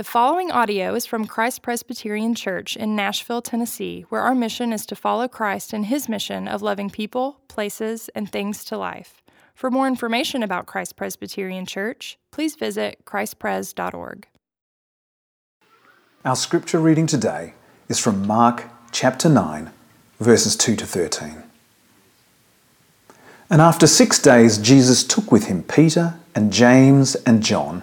The following audio is from Christ Presbyterian Church in Nashville, Tennessee, where our mission is to follow Christ in his mission of loving people, places, and things to life. For more information about Christ Presbyterian Church, please visit ChristPres.org. Our scripture reading today is from Mark chapter 9, verses 2 to 13. And after 6 days, Jesus took with him Peter and James and John,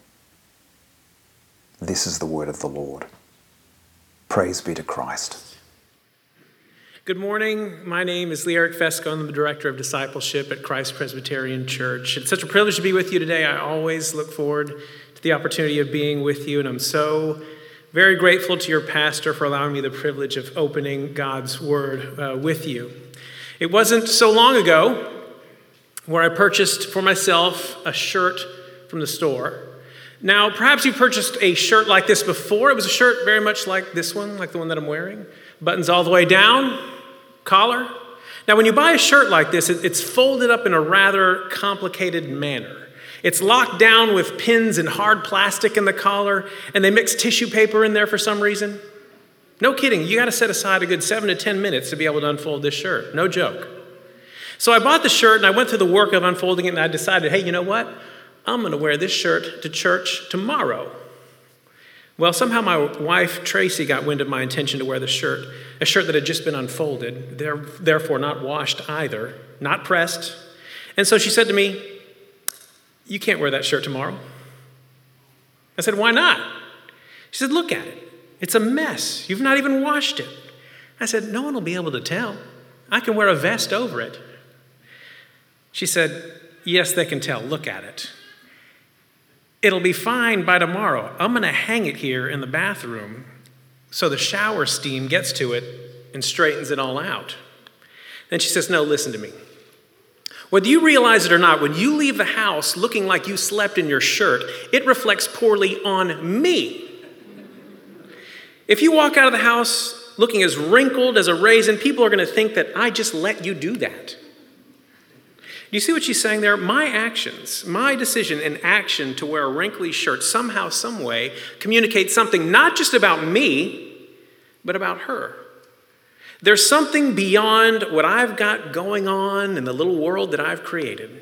This is the word of the Lord. Praise be to Christ. Good morning. My name is Lee Eric Fesco. I'm the Director of Discipleship at Christ Presbyterian Church. It's such a privilege to be with you today. I always look forward to the opportunity of being with you, and I'm so very grateful to your pastor for allowing me the privilege of opening God's Word with you. It wasn't so long ago where I purchased for myself a shirt from the store. Now, perhaps you purchased a shirt like this before. It was a shirt very much like this one, like the one that I'm wearing. Buttons all the way down, collar. Now, when you buy a shirt like this, it's folded up in a rather complicated manner. It's locked down with pins and hard plastic in the collar, and they mix tissue paper in there for some reason. No kidding, you gotta set aside a good 7 to 10 minutes to be able to unfold this shirt, no joke. So I bought the shirt and I went through the work of unfolding it, and I decided, hey, you know what? I'm going to wear this shirt to church tomorrow. Well, somehow my wife, Tracy, got wind of my intention to wear the shirt, a shirt that had just been unfolded, therefore not washed either, not pressed. And so she said to me, "You can't wear that shirt tomorrow." I said, "Why not?" She said, "Look at it. It's a mess. You've not even washed it." I said, "No one will be able to tell. I can wear a vest over it." She said, "Yes, they can tell. Look at it. It'll be fine by tomorrow. I'm going to hang it here in the bathroom so the shower steam gets to it and straightens it all out." Then she says, "No, listen to me. Whether you realize it or not, when you leave the house looking like you slept in your shirt, it reflects poorly on me. If you walk out of the house looking as wrinkled as a raisin, people are going to think that I just let you do that." You see what she's saying there? My actions, my decision and action to wear a wrinkly shirt somehow, some way, communicates something not just about me, but about her. There's something beyond what I've got going on in the little world that I've created.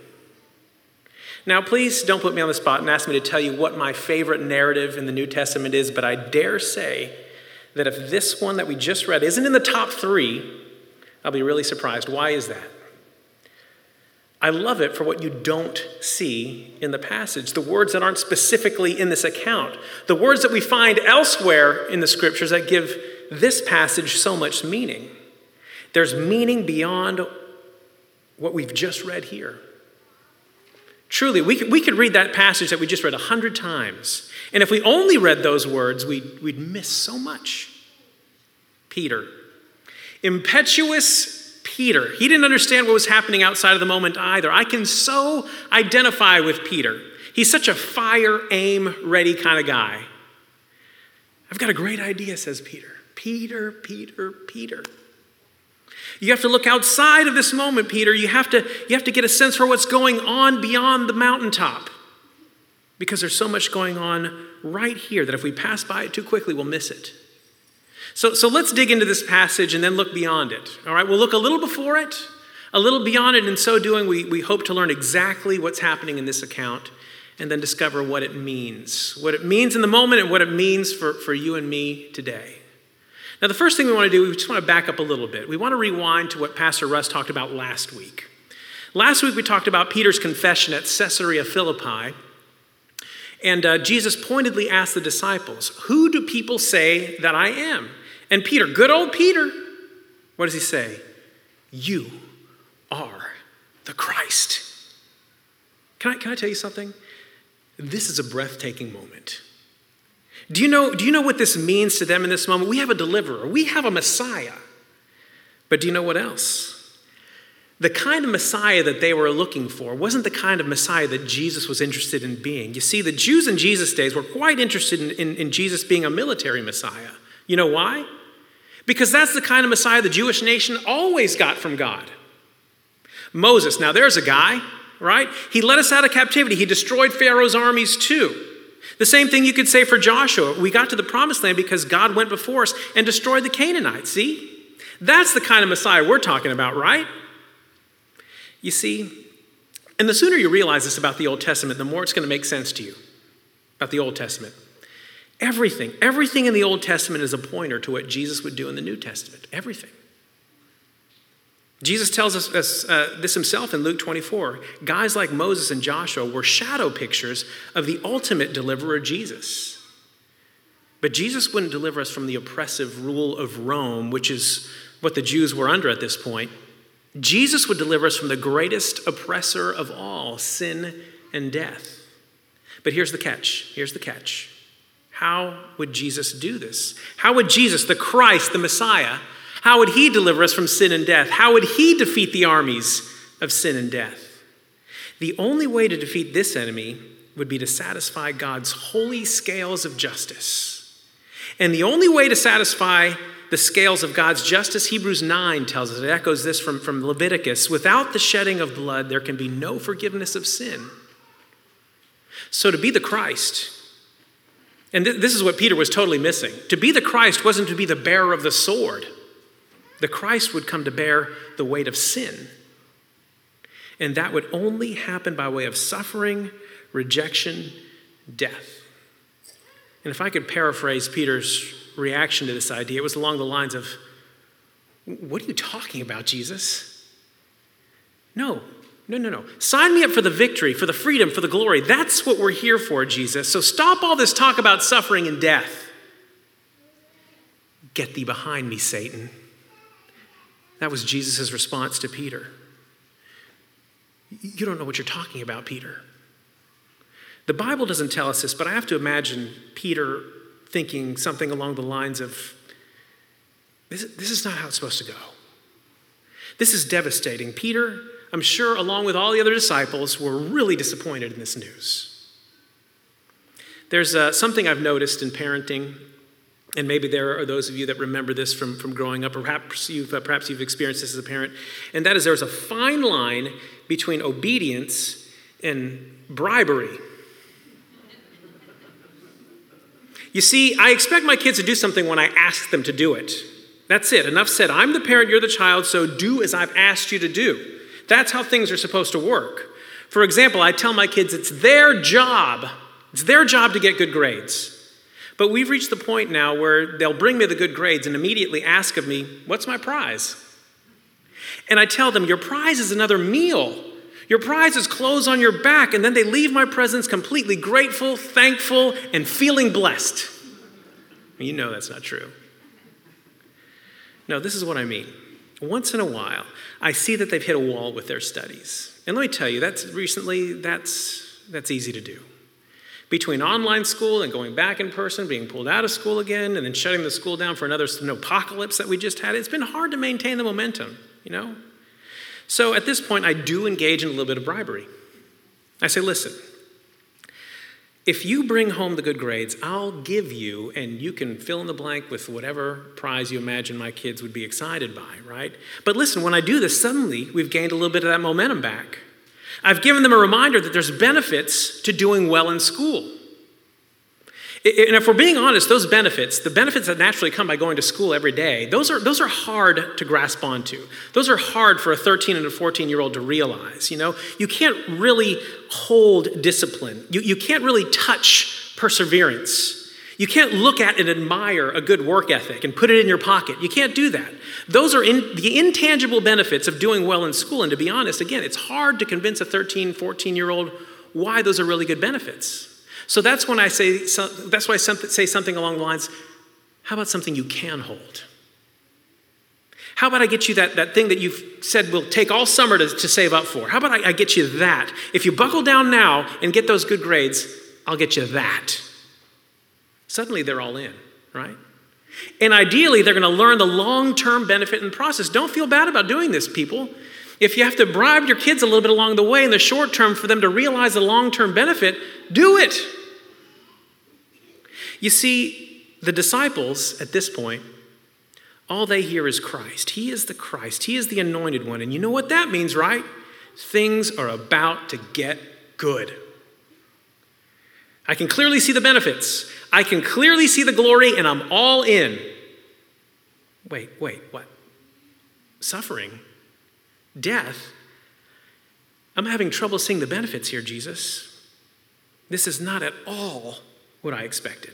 Now, please don't put me on the spot and ask me to tell you what my favorite narrative in the New Testament is, but I dare say that if this one that we just read isn't in the top 3, I'll be really surprised. Why is that? I love it for what you don't see in the passage, the words that aren't specifically in this account, the words that we find elsewhere in the scriptures that give this passage so much meaning. There's meaning beyond what we've just read here. Truly, we could read that passage that we just read 100 times, and if we only read those words, we'd miss so much. Peter, impetuous Peter, he didn't understand what was happening outside of the moment either. I can so identify with Peter. He's such a fire, aim, ready kind of guy. "I've got a great idea," says Peter. Peter, Peter, Peter. You have to look outside of this moment, Peter. You have to get a sense for what's going on beyond the mountaintop. Because there's so much going on right here that if we pass by it too quickly, we'll miss it. So let's dig into this passage and then look beyond it. All right, we'll look a little before it, a little beyond it. And in so doing, we hope to learn exactly what's happening in this account and then discover what it means. What it means in the moment and what it means for you and me today. Now, the first thing we want to do, we just want to back up a little bit. We want to rewind to what Pastor Russ talked about last week. Last week, we talked about Peter's confession at Caesarea Philippi. And Jesus pointedly asked the disciples, "Who do people say that I am?" And Peter, good old Peter, what does he say? "You are the Christ." Can I tell you something? This is a breathtaking moment. Do you know what this means to them in this moment? We have a deliverer. We have a Messiah. But do you know what else? The kind of Messiah that they were looking for wasn't the kind of Messiah that Jesus was interested in being. You see, the Jews in Jesus' days were quite interested in Jesus being a military Messiah. You know why? Because that's the kind of Messiah the Jewish nation always got from God. Moses, now there's a guy, right? He led us out of captivity. He destroyed Pharaoh's armies too. The same thing you could say for Joshua. We got to the promised land because God went before us and destroyed the Canaanites. See? That's the kind of Messiah we're talking about, right? You see, and the sooner you realize this about the Old Testament, the more it's going to make sense to you about the Old Testament. Everything in the Old Testament is a pointer to what Jesus would do in the New Testament. Everything. Jesus tells us this himself in Luke 24. Guys like Moses and Joshua were shadow pictures of the ultimate deliverer, Jesus. But Jesus wouldn't deliver us from the oppressive rule of Rome, which is what the Jews were under at this point. Jesus would deliver us from the greatest oppressor of all, sin and death. But here's the catch. How would Jesus do this? How would Jesus, the Christ, the Messiah, how would he deliver us from sin and death? How would he defeat the armies of sin and death? The only way to defeat this enemy would be to satisfy God's holy scales of justice. And the only way to satisfy the scales of God's justice, Hebrews 9 tells us, it echoes this from Leviticus, without the shedding of blood, there can be no forgiveness of sin. So to be the Christ, and this is what Peter was totally missing, to be the Christ wasn't to be the bearer of the sword. The Christ would come to bear the weight of sin. And that would only happen by way of suffering, rejection, death. And if I could paraphrase Peter's reaction to this idea, it was along the lines of, "What are you talking about, Jesus? No. Sign me up for the victory, for the freedom, for the glory. That's what we're here for, Jesus. So stop all this talk about suffering and death. Get thee behind me, Satan." That was Jesus' response to Peter. "You don't know what you're talking about, Peter." The Bible doesn't tell us this, but I have to imagine Peter thinking something along the lines of, this is not how it's supposed to go. This is devastating. Peter, I'm sure, along with all the other disciples, were really disappointed in this news. There's something I've noticed in parenting. And maybe there are those of you that remember this from growing up, or perhaps you've experienced this as a parent, and that is there's a fine line between obedience and bribery. You see, I expect my kids to do something when I ask them to do it. That's it. Enough said. I'm the parent, you're the child, so do as I've asked you to do. That's how things are supposed to work. For example, I tell my kids it's their job to get good grades. But we've reached the point now where they'll bring me the good grades and immediately ask of me, "What's my prize?" And I tell them, "Your prize is another meal. Your prize is clothes on your back." And then they leave my presence completely grateful, thankful, and feeling blessed. You know that's not true. No, this is what I mean. Once in a while, I see that they've hit a wall with their studies. And let me tell you, that's easy to do. Between online school and going back in person, being pulled out of school again, and then shutting the school down for another apocalypse that we just had, it's been hard to maintain the momentum, you know? So at this point, I do engage in a little bit of bribery. I say, "Listen, If you bring home the good grades, I'll give you, and you can fill in the blank with whatever prize you imagine my kids would be excited by, right? But listen, when I do this, suddenly we've gained a little bit of that momentum back. I've given them a reminder that there's benefits to doing well in school. And if we're being honest, those benefits, the benefits that naturally come by going to school every day, those are hard to grasp onto. Those are hard for a 13 and a 14-year-old to realize, you know? You can't really hold discipline. You can't really touch perseverance. You can't look at and admire a good work ethic and put it in your pocket. You can't do that. Those are the intangible benefits of doing well in school. And to be honest, again, it's hard to convince a 13, 14-year-old why those are really good benefits. So that's when I say, that's why I say something along the lines, how about something you can hold? How about I get you that thing that you've said will take all summer to save up for? How about I get you that? If you buckle down now and get those good grades, I'll get you that. Suddenly they're all in, right? And ideally, they're going to learn the long-term benefit in the process. Don't feel bad about doing this, people. If you have to bribe your kids a little bit along the way in the short term for them to realize the long-term benefit, do it. You see, the disciples at this point, all they hear is Christ. He is the Christ. He is the anointed one. And you know what that means, right? Things are about to get good. I can clearly see the benefits. I can clearly see the glory, and I'm all in. Wait, what? Suffering? Death? I'm having trouble seeing the benefits here, Jesus. This is not at all what I expected.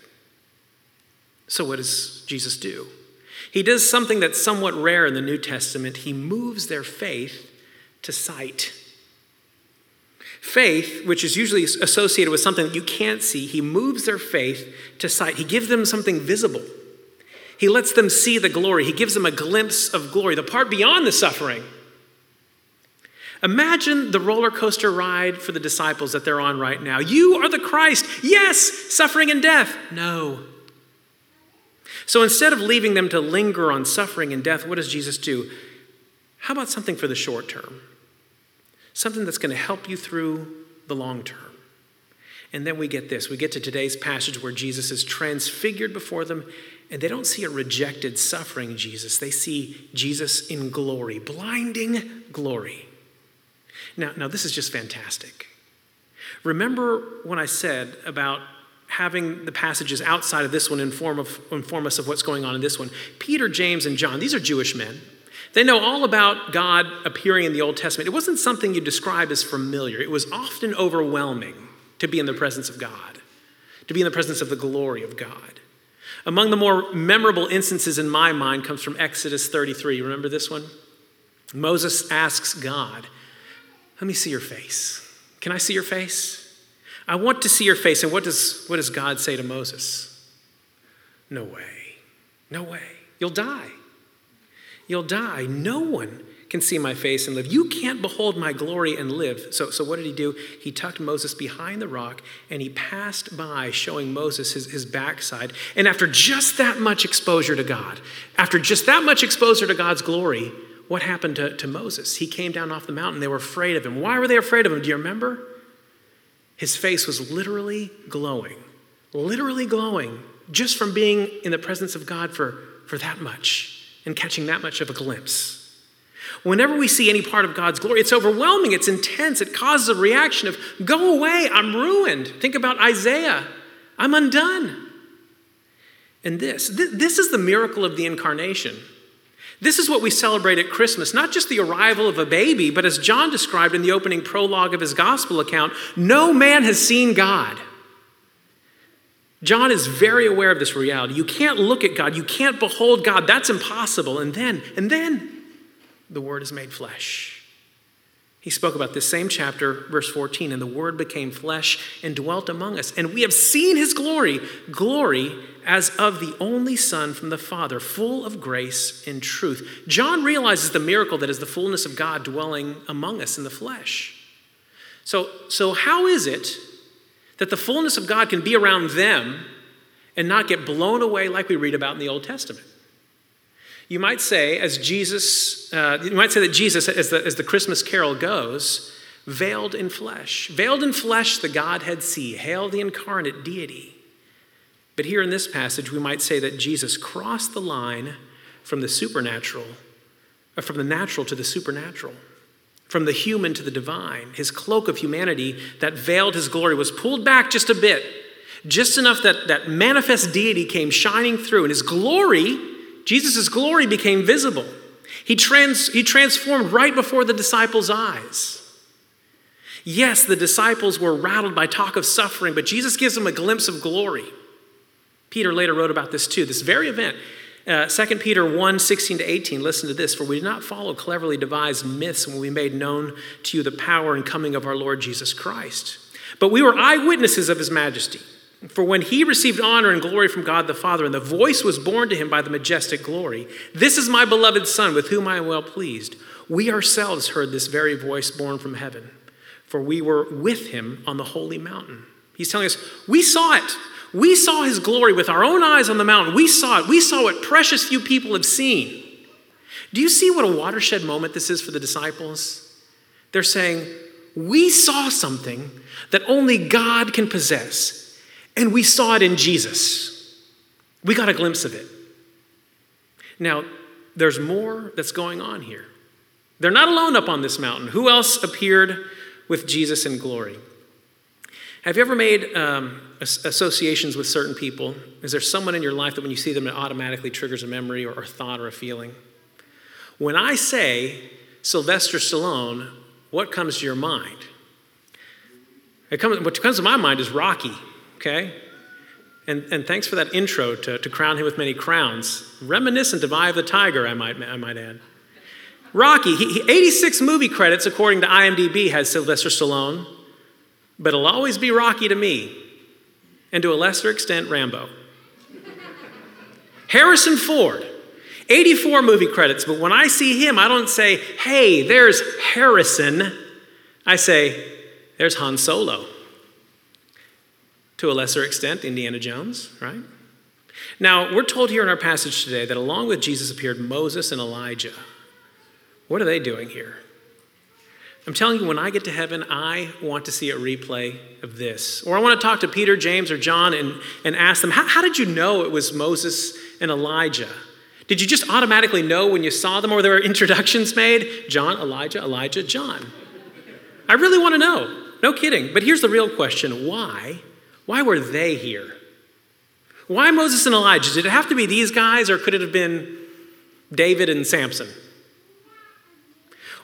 So what does Jesus do? He does something that's somewhat rare in the New Testament. He moves their faith to sight. Faith, which is usually associated with something that you can't see, he moves their faith to sight. He gives them something visible. He lets them see the glory. He gives them a glimpse of glory, the part beyond the suffering. Imagine the roller coaster ride for the disciples that they're on right now. You are the Christ. Yes, suffering and death. No. So instead of leaving them to linger on suffering and death, what does Jesus do? How about something for the short term? Something that's going to help you through the long term. And then we get this. We get to today's passage where Jesus is transfigured before them, and they don't see a rejected suffering Jesus. They see Jesus in glory, blinding glory. Now, this is just fantastic. Remember when I said about having the passages outside of this one inform us of what's going on in this one? Peter, James, and John, these are Jewish men. They know all about God appearing in the Old Testament. It wasn't something you describe as familiar. It was often overwhelming to be in the presence of God, to be in the presence of the glory of God. Among the more memorable instances in my mind comes from Exodus 33. Remember this one? Moses asks God, let me see your face. Can I see your face? I want to see your face. And what does God say to Moses? No way. No way. You'll die. You'll die. No one can see my face and live. You can't behold my glory and live. So what did he do? He tucked Moses behind the rock and he passed by, showing Moses his backside. And after just that much exposure to God, after just that much exposure to God's glory, what happened to Moses? He came down off the mountain. They were afraid of him. Why were they afraid of him? Do you remember? His face was literally glowing, just from being in the presence of God for that much and catching that much of a glimpse. Whenever we see any part of God's glory, it's overwhelming, it's intense, it causes a reaction of, go away, I'm ruined. Think about Isaiah. I'm undone. And this is the miracle of the incarnation. This is what we celebrate at Christmas, not just the arrival of a baby, but as John described in the opening prologue of his gospel account, no man has seen God. John is very aware of this reality. You can't look at God. You can't behold God. That's impossible. And then the Word is made flesh. He spoke about this same chapter, verse 14, and the Word became flesh and dwelt among us. And we have seen his glory as of the only Son from the Father, full of grace and truth. John realizes the miracle that is the fullness of God dwelling among us in the flesh. So how is it that the fullness of God can be around them and not get blown away like we read about in the Old Testament? You might say that Jesus, as the Christmas carol goes, veiled in flesh. Veiled in flesh, the Godhead see. Hail the incarnate deity. But here in this passage, we might say that Jesus crossed the line from the supernatural, from the natural to the supernatural, from the human to the divine. His cloak of humanity that veiled his glory was pulled back just a bit, just enough that that manifest deity came shining through, and his glory, Jesus' glory, became visible. He transformed right before the disciples' eyes. Yes, the disciples were rattled by talk of suffering, but Jesus gives them a glimpse of glory. Peter later wrote about this too, this very event. 2 Peter 1, 16 to 18, listen to this. For we did not follow cleverly devised myths when we made known to you the power and coming of our Lord Jesus Christ. But we were eyewitnesses of his majesty. For when he received honor and glory from God the Father, and the voice was borne to him by the majestic glory, "This is my beloved Son, with whom I am well pleased." We ourselves heard this very voice borne from heaven, for we were with him on the holy mountain. He's telling us, we saw it. We saw his glory with our own eyes on the mountain. We saw it. We saw what precious few people have seen. Do you see what a watershed moment this is for the disciples? They're saying, we saw something that only God can possess, and we saw it in Jesus. We got a glimpse of it. Now, there's more that's going on here. They're not alone up on this mountain. Who else appeared with Jesus in glory? Have you ever made associations with certain people? Is there someone in your life that when you see them, it automatically triggers a memory or a thought or a feeling? When I say Sylvester Stallone, what comes to your mind? What comes to my mind is Rocky, okay? And thanks for that intro to crown him with many crowns. Reminiscent of Eye of the Tiger, I might add. Rocky, 86 movie credits, according to IMDb, has Sylvester Stallone. But it'll always be Rocky to me, and to a lesser extent, Rambo. Harrison Ford, 84 movie credits, but when I see him, I don't say, hey, there's Harrison. I say, there's Han Solo. To a lesser extent, Indiana Jones, right? Now, we're told here in our passage today that along with Jesus appeared Moses and Elijah. What are they doing here? I'm telling you, when I get to heaven, I want to see a replay of this. Or I want to talk to Peter, James, or John and ask them, how did you know it was Moses and Elijah? Did you just automatically know when you saw them, or there were introductions made? John, Elijah, Elijah, John. I really want to know. No kidding. But here's the real question. Why? Why were they here? Why Moses and Elijah? Did it have to be these guys, or could it have been David and Samson?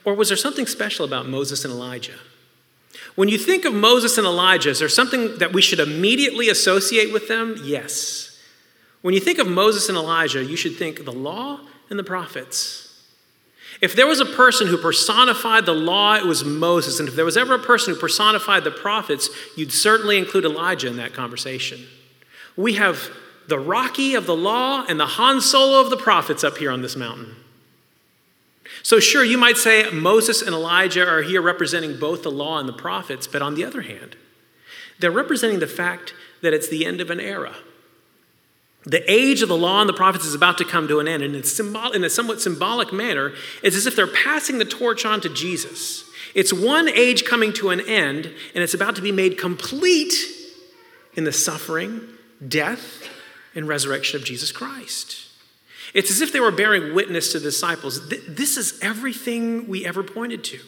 Or was there something special about Moses and Elijah? When you think of Moses and Elijah, is there something that we should immediately associate with them? Yes. When you think of Moses and Elijah, you should think the law and the prophets. If there was a person who personified the law, it was Moses. And if there was ever a person who personified the prophets, you'd certainly include Elijah in that conversation. We have the Rocky of the law and the Han Solo of the prophets up here on this mountain. So sure, you might say Moses and Elijah are here representing both the law and the prophets, but on the other hand, they're representing the fact that it's the end of an era. The age of the law and the prophets is about to come to an end, and it's in a somewhat symbolic manner. It's as if they're passing the torch on to Jesus. It's one age coming to an end, and it's about to be made complete in the suffering, death, and resurrection of Jesus Christ. It's as if they were bearing witness to the disciples. This is everything we ever pointed to.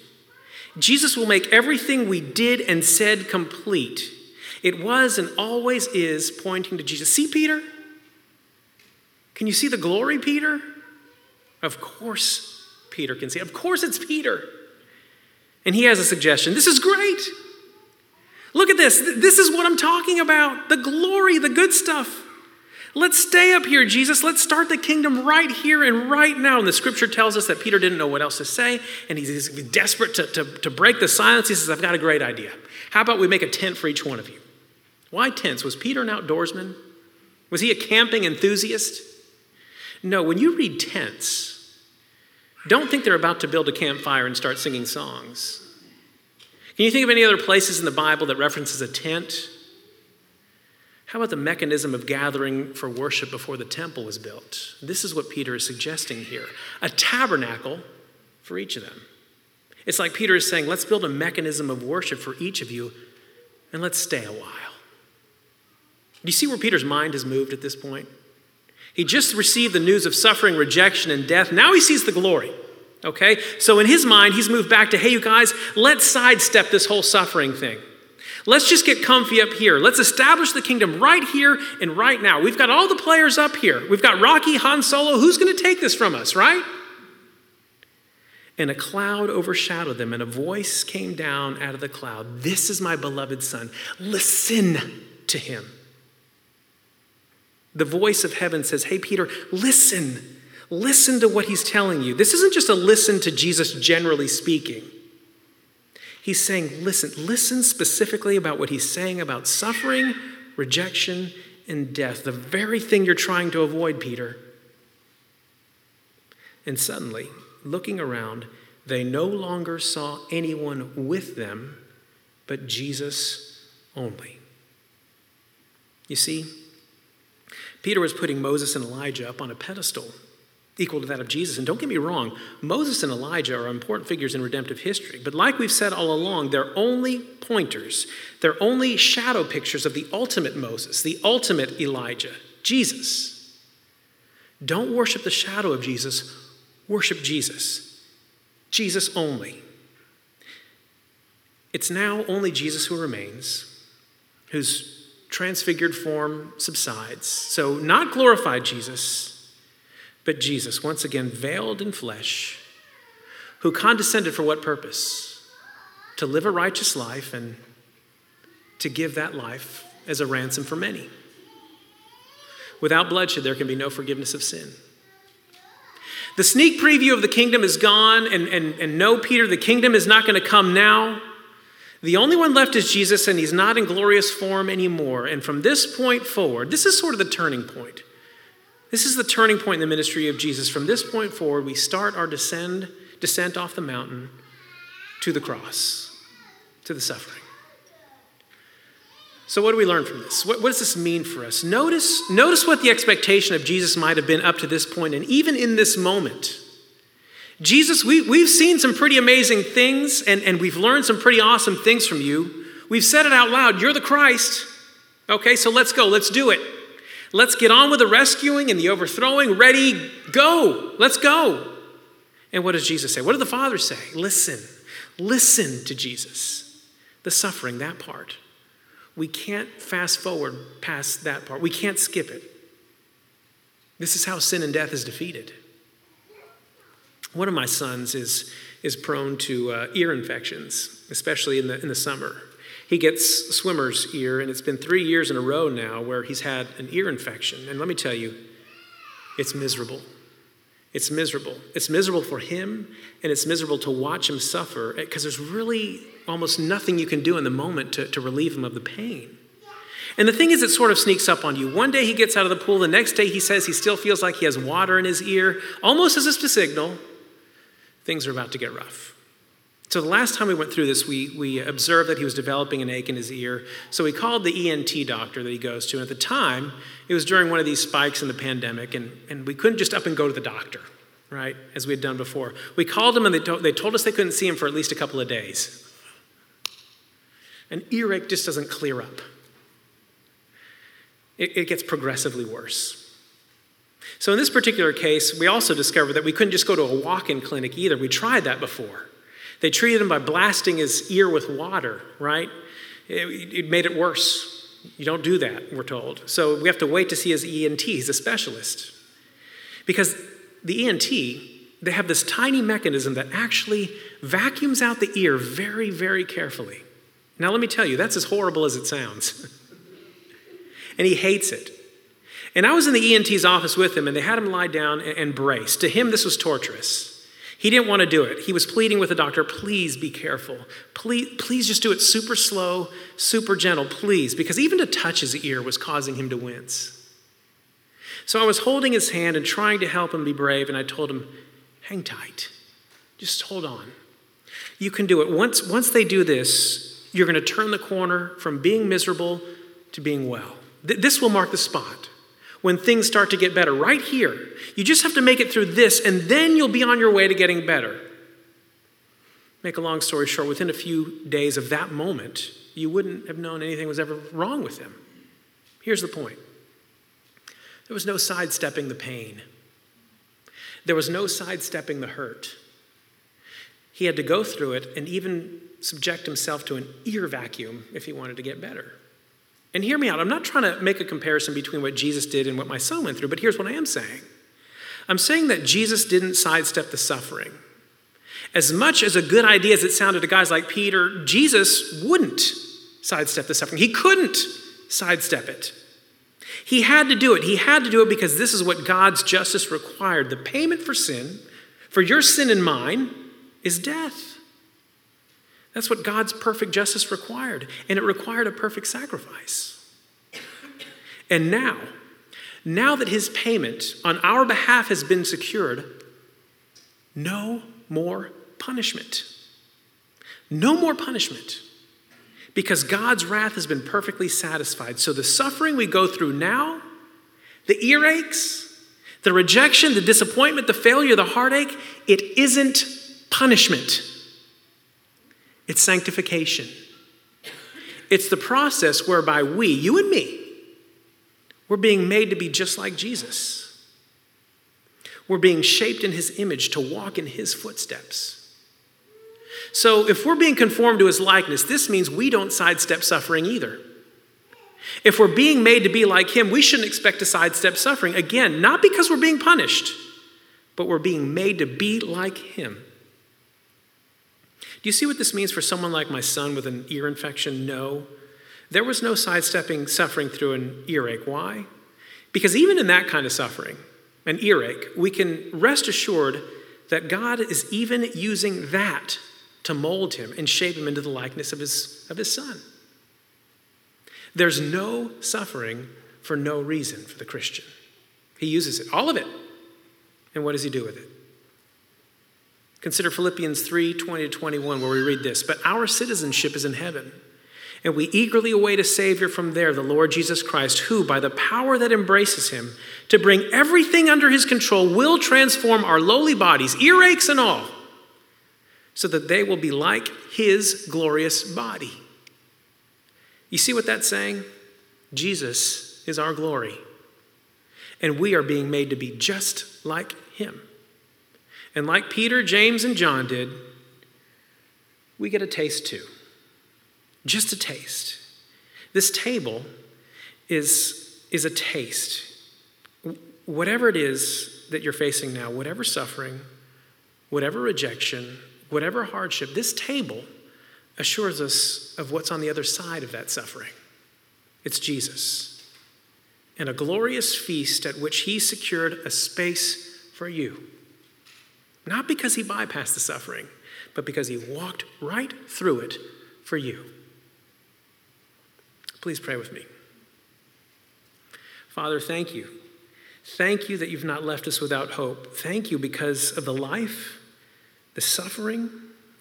Jesus will make everything we did and said complete. It was and always is pointing to Jesus. See, Peter? Can you see the glory, Peter? Of course Peter can see. Of course it's Peter. And he has a suggestion. This is great. Look at this. This is what I'm talking about. The glory, the good stuff. Let's stay up here, Jesus. Let's start the kingdom right here and right now. And the scripture tells us that Peter didn't know what else to say, and he's desperate to break the silence. He says, I've got a great idea. How about we make a tent for each one of you? Why tents? Was Peter an outdoorsman? Was he a camping enthusiast? No, when you read tents, don't think they're about to build a campfire and start singing songs. Can you think of any other places in the Bible that references a tent? How about the mechanism of gathering for worship before the temple was built? This is what Peter is suggesting here. A tabernacle for each of them. It's like Peter is saying, let's build a mechanism of worship for each of you, and let's stay a while. Do you see where Peter's mind has moved at this point? He just received the news of suffering, rejection, and death. Now he sees the glory, okay? So in his mind, he's moved back to, hey, you guys, let's sidestep this whole suffering thing. Let's just get comfy up here. Let's establish the kingdom right here and right now. We've got all the players up here. We've got Rocky, Han Solo. Who's going to take this from us, right? And a cloud overshadowed them, and a voice came down out of the cloud. This is my beloved son. Listen to him. The voice of heaven says, hey, Peter, listen. Listen to what he's telling you. This isn't just a listen to Jesus generally speaking. He's saying, listen specifically about what he's saying about suffering, rejection, and death. The very thing you're trying to avoid, Peter. And suddenly, looking around, they no longer saw anyone with them, but Jesus only. You see, Peter was putting Moses and Elijah up on a pedestal equal to that of Jesus. And don't get me wrong, Moses and Elijah are important figures in redemptive history. But like we've said all along, they're only pointers. They're only shadow pictures of the ultimate Moses, the ultimate Elijah, Jesus. Don't worship the shadow of Jesus. Worship Jesus. Jesus only. It's now only Jesus who remains, whose transfigured form subsides. So not glorified Jesus, but Jesus, once again veiled in flesh, who condescended for what purpose? To live a righteous life and to give that life as a ransom for many. Without bloodshed, there can be no forgiveness of sin. The sneak preview of the kingdom is gone, and no, Peter, the kingdom is not going to come now. The only one left is Jesus, and he's not in glorious form anymore. And from this point forward, this is sort of the turning point. This is the turning point in the ministry of Jesus. From this point forward, we start our descent off the mountain to the cross, to the suffering. So what do we learn from this? What does this mean for us? Notice what the expectation of Jesus might have been up to this point, and even in this moment. Jesus, we've seen some pretty amazing things, and we've learned some pretty awesome things from you. We've said it out loud. You're the Christ. Okay, so let's go. Let's do it. Let's get on with the rescuing and the overthrowing. Ready, go. Let's go. And what does Jesus say? What did the Father say? Listen. Listen to Jesus. The suffering, that part. We can't fast forward past that part. We can't skip it. This is how sin and death is defeated. One of my sons is prone to ear infections, especially in the summer. He gets swimmer's ear, and it's been 3 years in a row now where he's had an ear infection. And let me tell you, it's miserable. It's miserable. It's miserable for him, and it's miserable to watch him suffer, because there's really almost nothing you can do in the moment to relieve him of the pain. And the thing is, it sort of sneaks up on you. One day he gets out of the pool. The next day he says he still feels like he has water in his ear, almost as if to signal things are about to get rough. So the last time we went through this, we observed that he was developing an ache in his ear. So we called the ENT doctor that he goes to. And at the time, it was during one of these spikes in the pandemic, and we couldn't just up and go to the doctor, right, as we had done before. We called him, and they told us they couldn't see him for at least a couple of days. An earache just doesn't clear up. It gets progressively worse. So in this particular case, we also discovered that we couldn't just go to a walk-in clinic either. We tried that before. They treated him by blasting his ear with water, right? It made it worse. You don't do that, we're told. So we have to wait to see his ENT. He's a specialist. Because the ENT, they have this tiny mechanism that actually vacuums out the ear very, very carefully. Now let me tell you, that's as horrible as it sounds. And he hates it. And I was in the ENT's office with him, and they had him lie down and brace. To him, this was torturous. He didn't want to do it. He was pleading with the doctor, please be careful. Please just do it super slow, super gentle, please. Because even to touch his ear was causing him to wince. So I was holding his hand and trying to help him be brave, and I told him, hang tight. Just hold on. You can do it. Once they do this, you're going to turn the corner from being miserable to being well. This will mark the spot when things start to get better, right here. You just have to make it through this, and then you'll be on your way to getting better. Make a long story short, within a few days of that moment, you wouldn't have known anything was ever wrong with him. Here's the point. There was no sidestepping the pain. There was no sidestepping the hurt. He had to go through it and even subject himself to an ear vacuum if he wanted to get better. And hear me out. I'm not trying to make a comparison between what Jesus did and what my son went through, but here's what I am saying. I'm saying that Jesus didn't sidestep the suffering. As much as a good idea as it sounded to guys like Peter, Jesus wouldn't sidestep the suffering. He couldn't sidestep it. He had to do it. He had to do it because this is what God's justice required. The payment for sin, for your sin and mine, is death. That's what God's perfect justice required, and it required a perfect sacrifice. And now that his payment on our behalf has been secured, no more punishment. No more punishment. Because God's wrath has been perfectly satisfied. So the suffering we go through now, the earaches, the rejection, the disappointment, the failure, the heartache, it isn't punishment. It's sanctification. It's the process whereby we, you and me, we're being made to be just like Jesus. We're being shaped in his image to walk in his footsteps. So if we're being conformed to his likeness, this means we don't sidestep suffering either. If we're being made to be like him, we shouldn't expect to sidestep suffering. Again, not because we're being punished, but we're being made to be like him. Do you see what this means for someone like my son with an ear infection? No. There was no sidestepping suffering through an earache. Why? Because even in that kind of suffering, an earache, we can rest assured that God is even using that to mold him and shape him into the likeness of his son. There's no suffering for no reason for the Christian. He uses it, all of it. And what does he do with it? Consider Philippians 3:20-21, where we read this, "But our citizenship is in heaven, and we eagerly await a Savior from there, the Lord Jesus Christ, who, by the power that embraces him, to bring everything under his control, will transform our lowly bodies, earaches and all, so that they will be like his glorious body." You see what that's saying? Jesus is our glory, and we are being made to be just like him. And like Peter, James, and John did, we get a taste too. Just a taste. This table is a taste. Whatever it is that you're facing now, whatever suffering, whatever rejection, whatever hardship, this table assures us of what's on the other side of that suffering. It's Jesus, and a glorious feast at which he secured a space for you. Not because he bypassed the suffering, but because he walked right through it for you. Please pray with me. Father, thank you. Thank you that you've not left us without hope. Thank you because of the life, the suffering,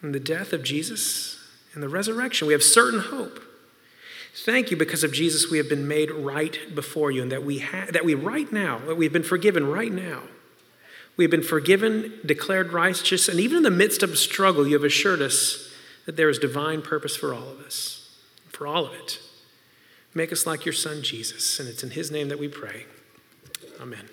and the death of Jesus, and the resurrection. We have certain hope. Thank you because of Jesus we have been made right before you, and that we've been forgiven right now. We've been forgiven, declared righteous, and even in the midst of struggle, you have assured us that there is divine purpose for all of us, for all of it. Make us like your son, Jesus, and it's in his name that we pray. Amen.